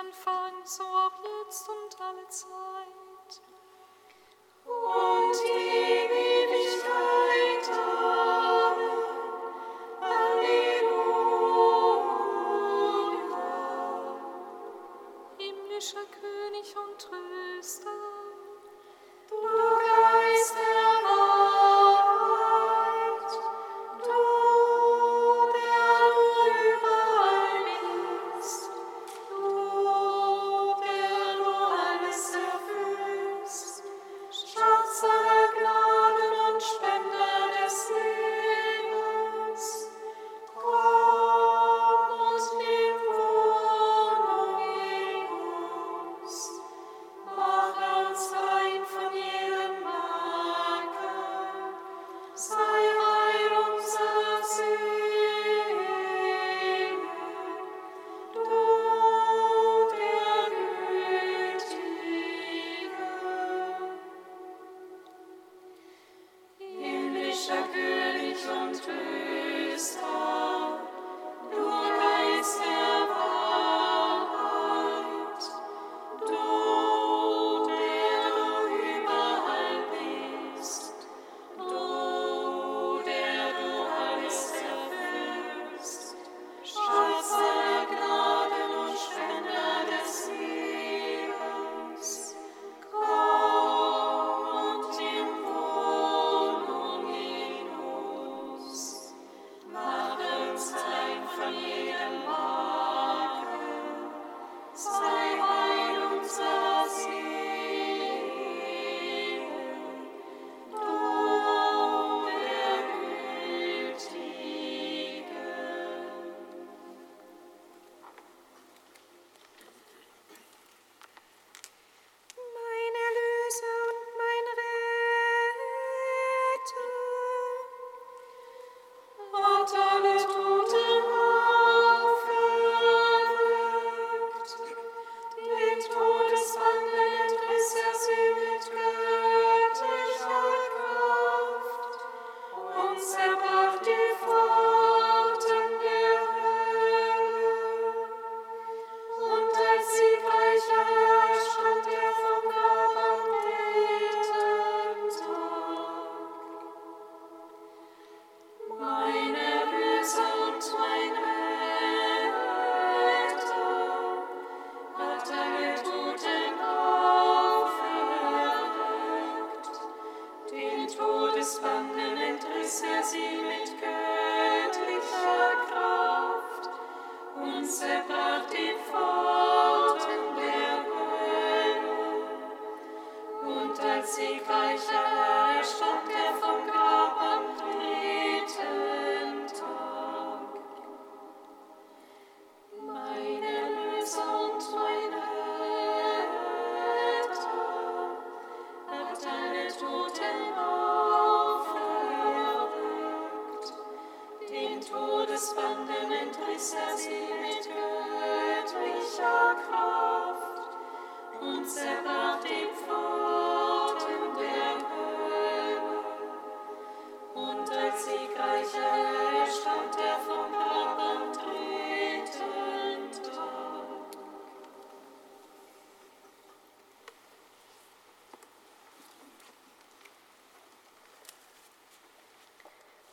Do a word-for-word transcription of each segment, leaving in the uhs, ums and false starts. Anfang, so auch jetzt und alle Zeit. Und Ewigkeit. Amen. Alleluia. Himmlischer König und Tröster, du Geist der Wahrheit, du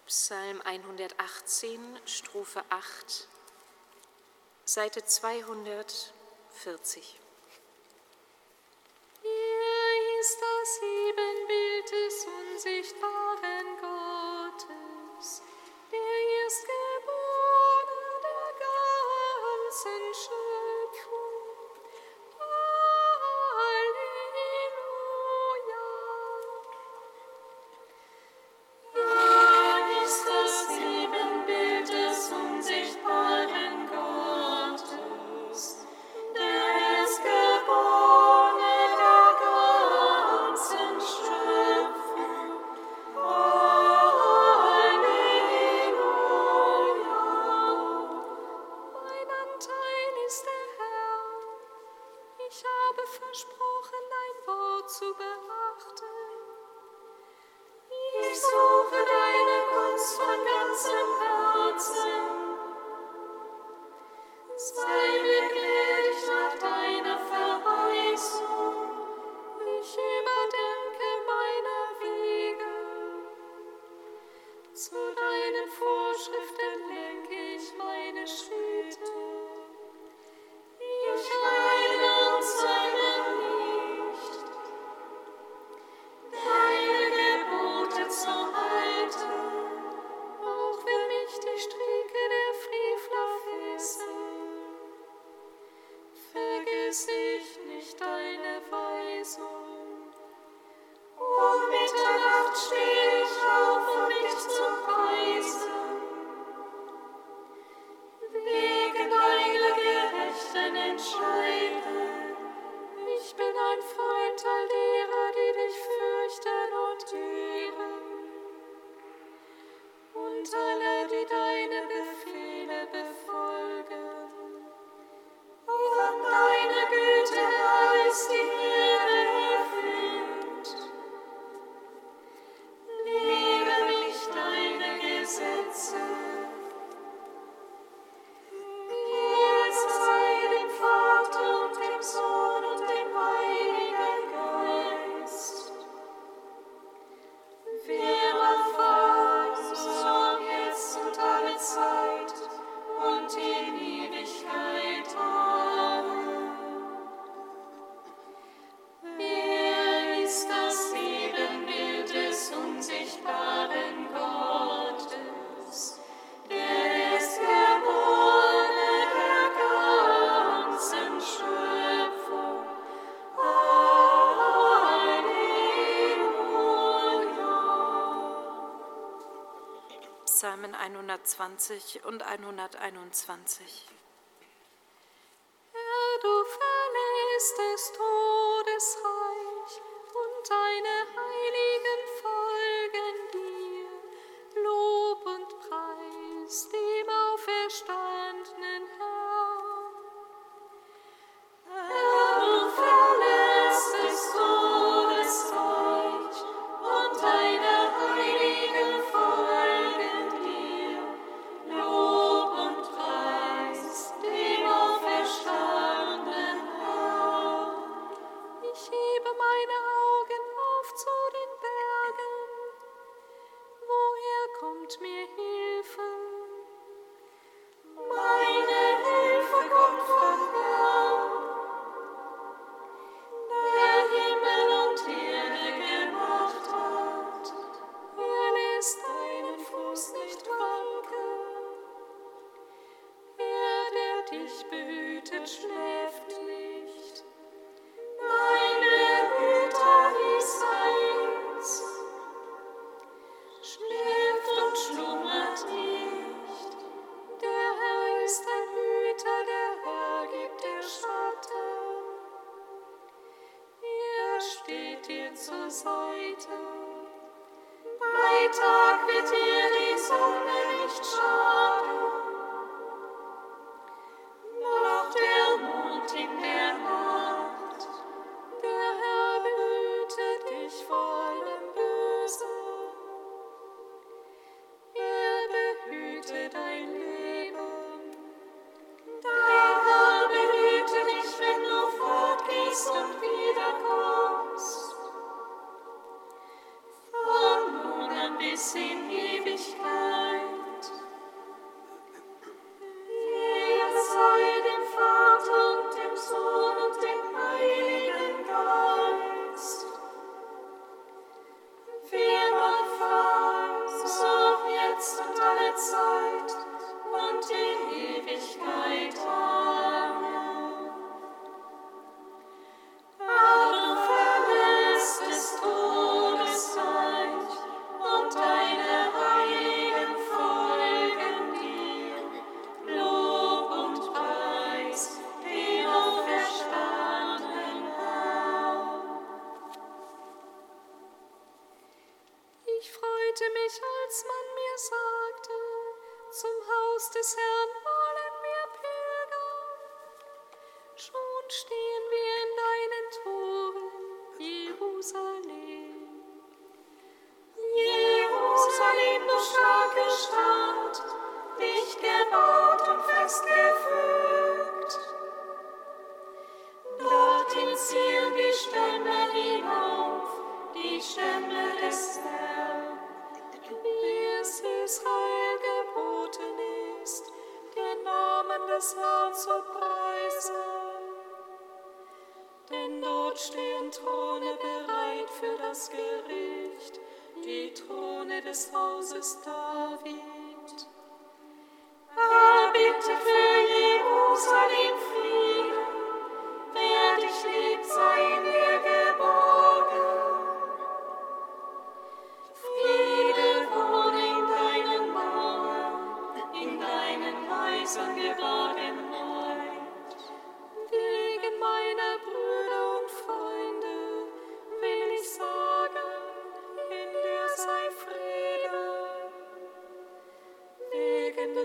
Psalm hundertachtzehn, Strophe acht, Seite zweihundertvierzig. Hier ist das Ebenbild des unsichtbaren Gottes, der ist geboren der ganzen Schöpfung. Sei mir gnädig nach deinem Willen. Psalmen hundertzwanzig und hunderteinundzwanzig. Herr, du verlässt des Todes Reich und deine Heiligen folgen dir. Lob und Preis dem auferstandenen Herrn.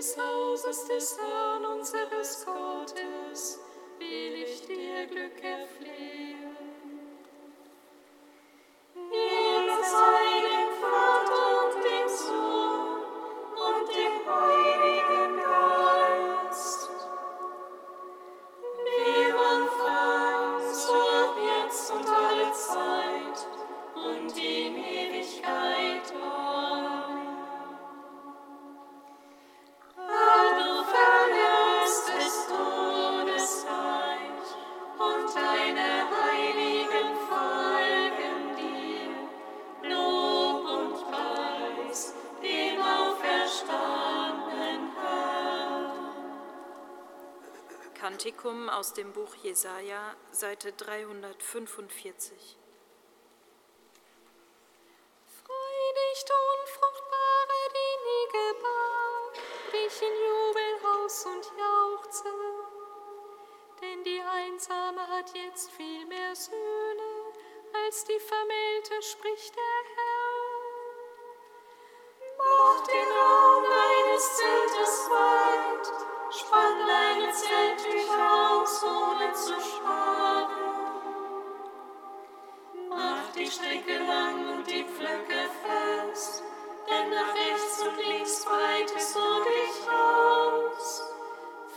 Des Hauses des Herrn unseres Gottes will ich dir Glück erflehen. Ehre sei dem Vater und dem Sohn und dem Heiligen Geist, wie man fand, so ab jetzt und alle Zeit und in Ewigkeit war. Kantikum aus dem Buch Jesaja, Seite dreihundertfünfundvierzig. Freu dich, du Unfruchtbare, die nie gebar. hat jetzt viel mehr Söhne als die Vermählte, spricht der Herr. Mach den Raum deines Zeltes weit, spann deine Zelttücher aus, ohne zu spannen. Mach die Strecke lang und die Pflöcke fest, denn nach rechts und links breit ist um dich aus.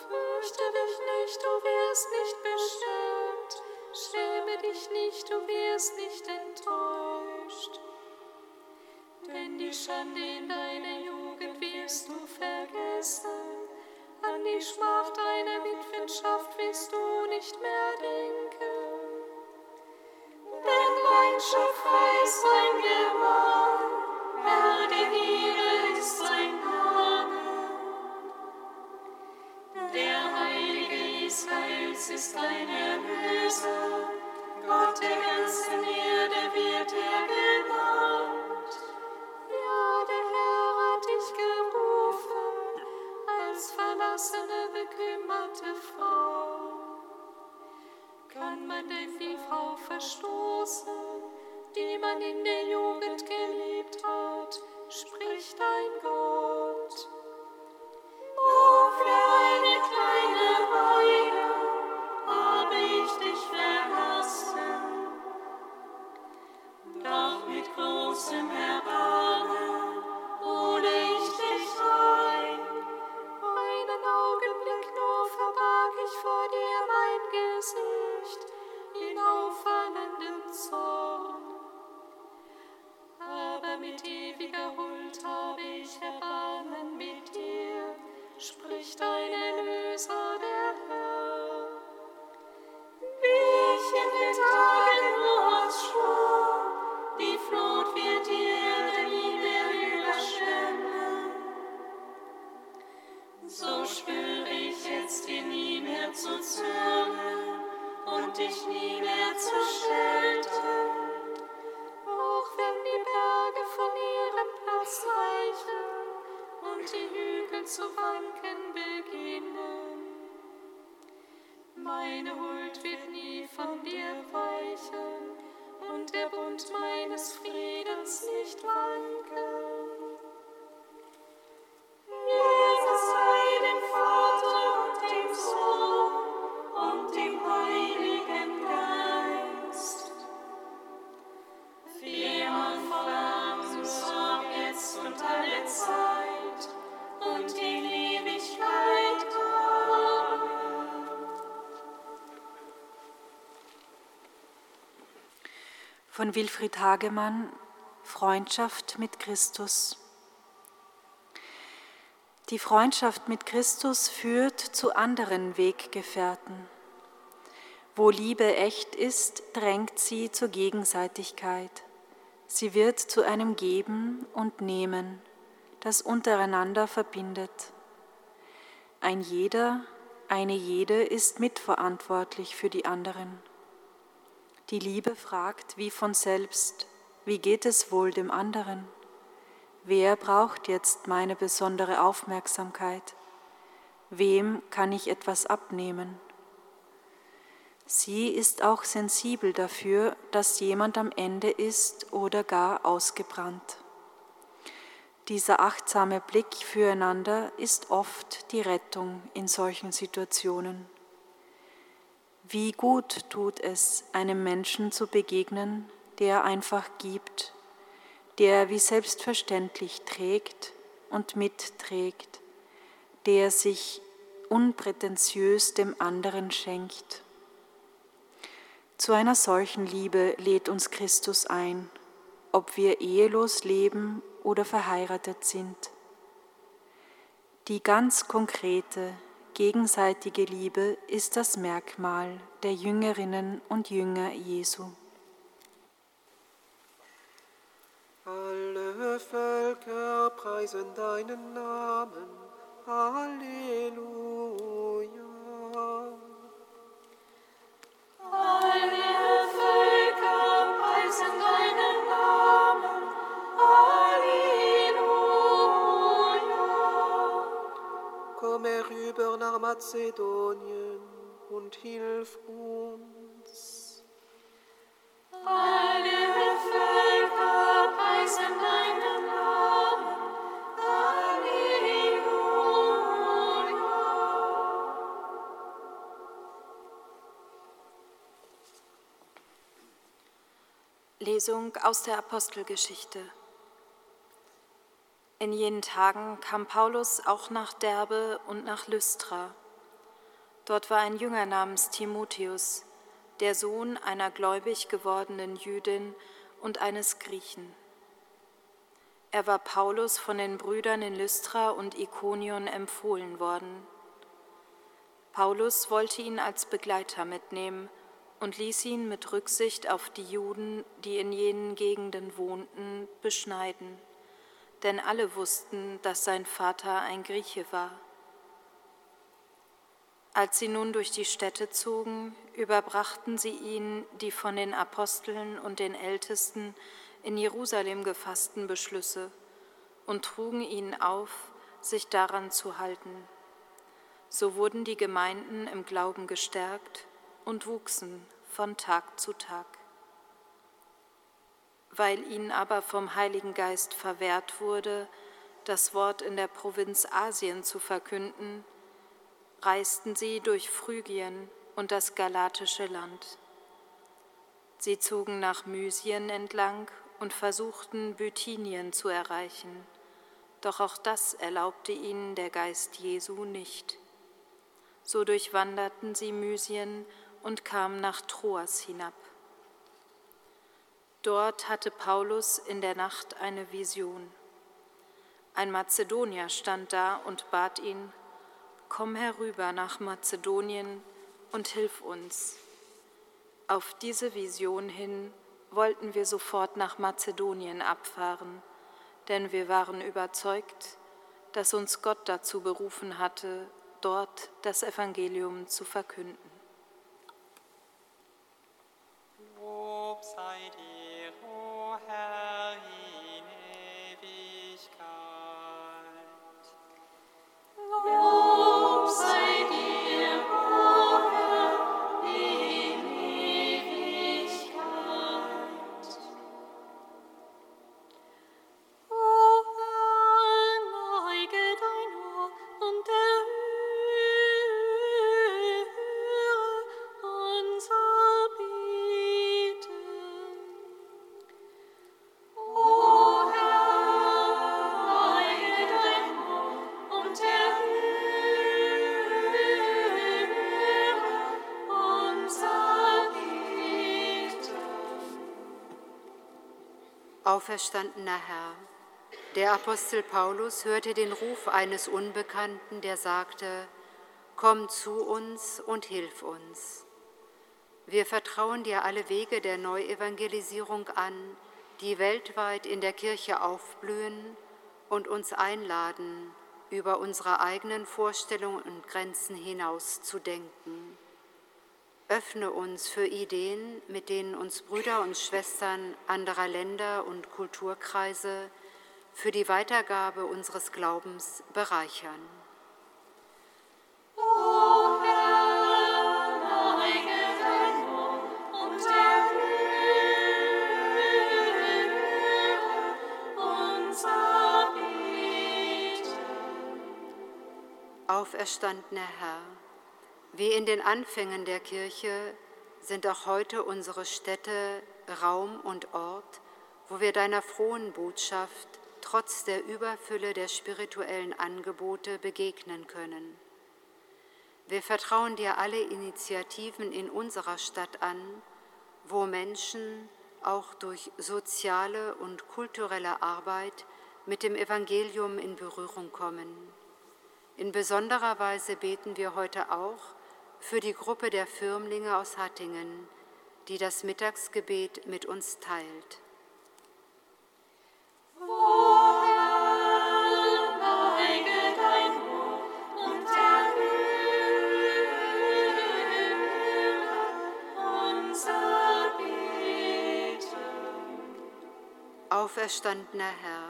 Fürchte dich nicht, du wirst nicht beschämt. Schäme dich nicht, du wirst nicht enttäuscht. Denn die Schande in deiner Jugend wirst du vergessen. An die Schmach deiner Witwenschaft wirst du nicht mehr denken. Denn mein Schöpfer ist sein Gemahl, Herr der Ehre ist sein Name. Der Heilige Israels ist ein Erlöser, Gott der ganzen Erde wird er genannt. Ja, der Herr hat dich gerufen als verlassene, bekümmerte Frau. Kann man denn die Frau verstoßen, die man in der Jugend geliebt hat, spricht dein Gott. Oh, für eine kleine Weile habe ich dich verlassen. Doch mit großem Erbarmen hole ich dich ein. Einen Augenblick nur verbarg ich vor dir mein Gesicht in auffallendem Zorn. Aber mit ewiger Huld habe ich Erbarmen mit dir, spricht dein Erlöser, der Herr. Wie ich in den Tagen Noahs schwor, die Flut wird die Erde nie mehr überschwemmen. So schwöre ich jetzt, dir nie mehr zu zürnen und dich nie mehr zu schelten. Auch wenn die Berge von ihrem Platz weichen und die Hügel zu wanken beginnen. Meine Huld wird nie von dir weichen und der Bund meines Friedens nicht wanken. Ehre sei dem Vater und dem Sohn und dem Heiligen Geist, wie im Anfang, so ab jetzt und alle Zeit und in Ewigkeit. Amen. Von Wilfried Hagemann, Freundschaft mit Christus. Die Freundschaft mit Christus führt zu anderen Weggefährten. Wo Liebe echt ist, drängt sie zur Gegenseitigkeit. Sie wird zu einem Geben und Nehmen, das untereinander verbindet. Ein jeder, eine jede ist mitverantwortlich für die anderen. Die Liebe fragt wie von selbst, wie geht es wohl dem anderen? Wer braucht jetzt meine besondere Aufmerksamkeit? Wem kann ich etwas abnehmen? Sie ist auch sensibel dafür, dass jemand am Ende ist oder gar ausgebrannt. Dieser achtsame Blick füreinander ist oft die Rettung in solchen Situationen. Wie gut tut es, einem Menschen zu begegnen, der einfach gibt, der wie selbstverständlich trägt und mitträgt, der sich unprätentiös dem anderen schenkt. Zu einer solchen Liebe lädt uns Christus ein, ob wir ehelos leben oder verheiratet sind. Die ganz konkrete, gegenseitige Liebe ist das Merkmal der Jüngerinnen und Jünger Jesu. Alle Völker preisen deinen Namen, Halleluja. Alle Völker preisen deinen Namen, Halleluja. Komm herüber nach Mazedonien und hilf uns. Lesung aus der Apostelgeschichte. In jenen Tagen kam Paulus auch nach Derbe und nach Lystra. Dort war ein Jünger namens Timotheus, der Sohn einer gläubig gewordenen Jüdin und eines Griechen. Er war Paulus von den Brüdern in Lystra und Ikonion empfohlen worden. Paulus wollte ihn als Begleiter mitnehmen und ließ ihn mit Rücksicht auf die Juden, die in jenen Gegenden wohnten, beschneiden, denn alle wussten, dass sein Vater ein Grieche war. Als sie nun durch die Städte zogen, überbrachten sie ihn die von den Aposteln und den Ältesten in Jerusalem gefassten Beschlüsse und trugen ihn auf, sich daran zu halten. So wurden die Gemeinden im Glauben gestärkt und wuchsen von Tag zu Tag. Weil ihnen aber vom Heiligen Geist verwehrt wurde, das Wort in der Provinz Asien zu verkünden, reisten sie durch Phrygien und das galatische Land. Sie zogen nach Mysien entlang und versuchten, Bithynien zu erreichen, doch auch das erlaubte ihnen der Geist Jesu nicht. So durchwanderten sie Mysien und kamen nach Troas hinab. Dort hatte Paulus in der Nacht eine Vision. Ein Mazedonier stand da und bat ihn: Komm herüber nach Mazedonien und hilf uns. Auf diese Vision hin wollten wir sofort nach Mazedonien abfahren, denn wir waren überzeugt, dass uns Gott dazu berufen hatte, dort das Evangelium zu verkünden. Lob sei dir, o Herr, in Ewigkeit. Lob sei dir, o Herr, in Ewigkeit. O Herr, neige dein Ohr und erhöre Auferstandener Herr, der Apostel Paulus hörte den Ruf eines Unbekannten, der sagte: Komm zu uns und hilf uns. Wir vertrauen dir alle Wege der Neuevangelisierung an, die weltweit in der Kirche aufblühen und uns einladen, über unsere eigenen Vorstellungen und Grenzen hinaus zu denken. Öffne uns für Ideen, mit denen uns Brüder und Schwestern anderer Länder und Kulturkreise für die Weitergabe unseres Glaubens bereichern. O Herr, neige dein Ohr und erhöre unser Beten. Auferstandener Herr, wie in den Anfängen der Kirche sind auch heute unsere Städte Raum und Ort, wo wir deiner frohen Botschaft trotz der Überfülle der spirituellen Angebote begegnen können. Wir vertrauen dir alle Initiativen in unserer Stadt an, wo Menschen auch durch soziale und kulturelle Arbeit mit dem Evangelium in Berührung kommen. In besonderer Weise beten wir heute auch für die Gruppe der Firmlinge aus Hattingen, die das Mittagsgebet mit uns teilt. Oh Herr, neige dein Ohr und erhöre unser Beten. Auferstandener Herr,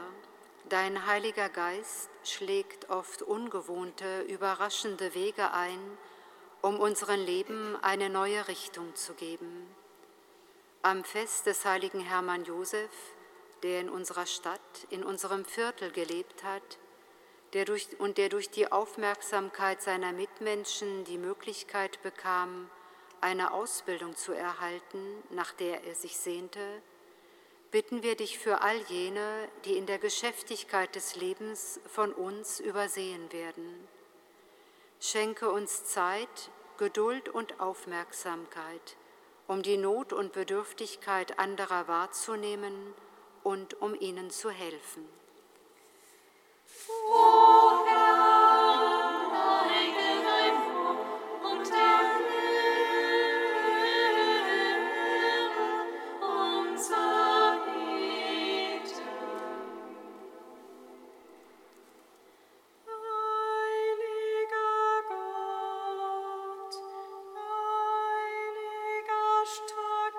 dein Heiliger Geist schlägt oft ungewohnte, überraschende Wege ein, um unserem Leben eine neue Richtung zu geben. Am Fest des heiligen Hermann Josef, der in unserer Stadt, in unserem Viertel gelebt hat, der durch, und der durch die Aufmerksamkeit seiner Mitmenschen die Möglichkeit bekam, eine Ausbildung zu erhalten, nach der er sich sehnte, bitten wir dich für all jene, die in der Geschäftigkeit des Lebens von uns übersehen werden. Schenke uns Zeit, Geduld und Aufmerksamkeit, um die Not und Bedürftigkeit anderer wahrzunehmen und um ihnen zu helfen. O Herr, neige dein Ohr und erhöre unser Beten. Heiliger Gott, heiliger Staat.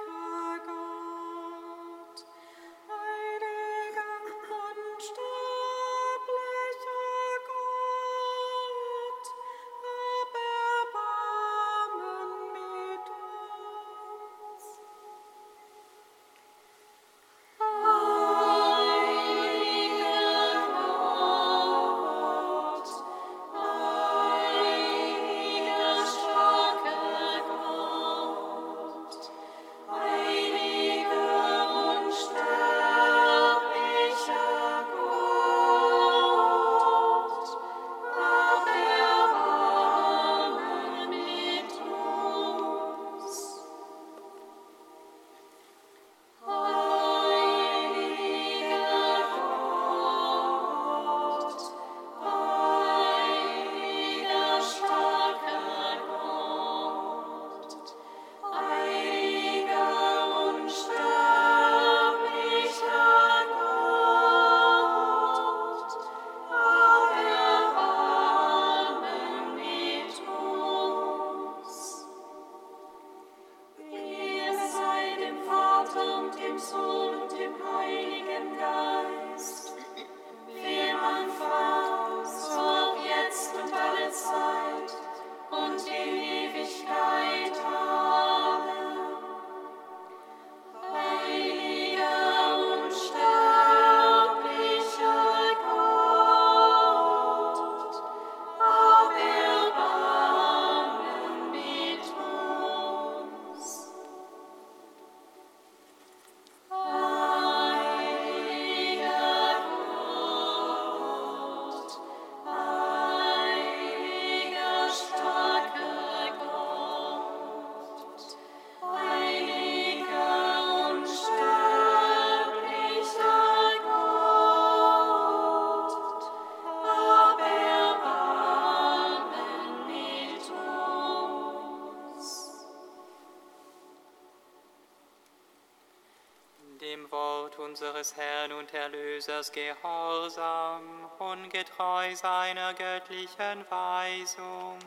Unseres Herrn und Erlösers Gehorsam, ungetreu seiner göttlichen Weisung,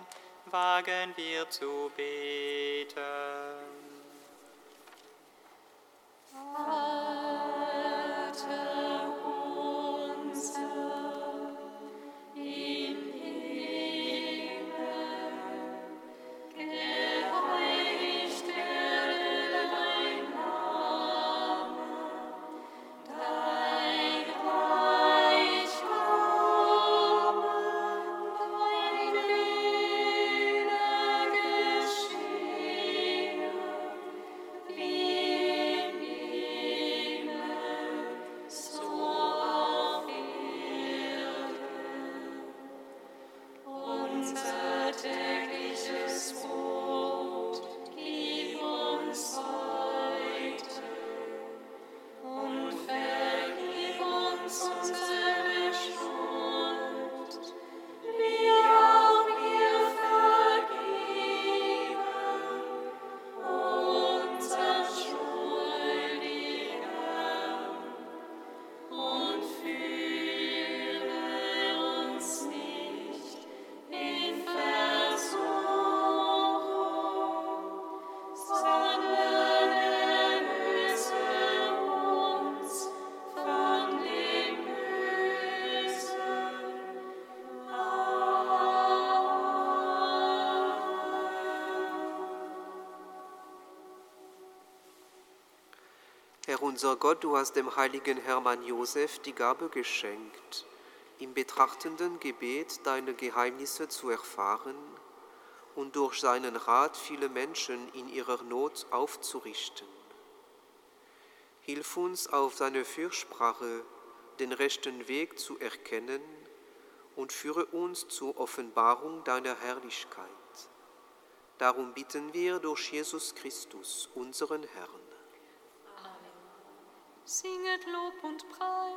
wagen wir zu beten. Herr unser Gott, du hast dem heiligen Hermann Josef die Gabe geschenkt, im betrachtenden Gebet deine Geheimnisse zu erfahren und durch seinen Rat viele Menschen in ihrer Not aufzurichten. Hilf uns auf deine Fürsprache, den rechten Weg zu erkennen, und führe uns zur Offenbarung deiner Herrlichkeit. Darum bitten wir durch Jesus Christus, unseren Herrn. Amen. Singet Lob und Preis.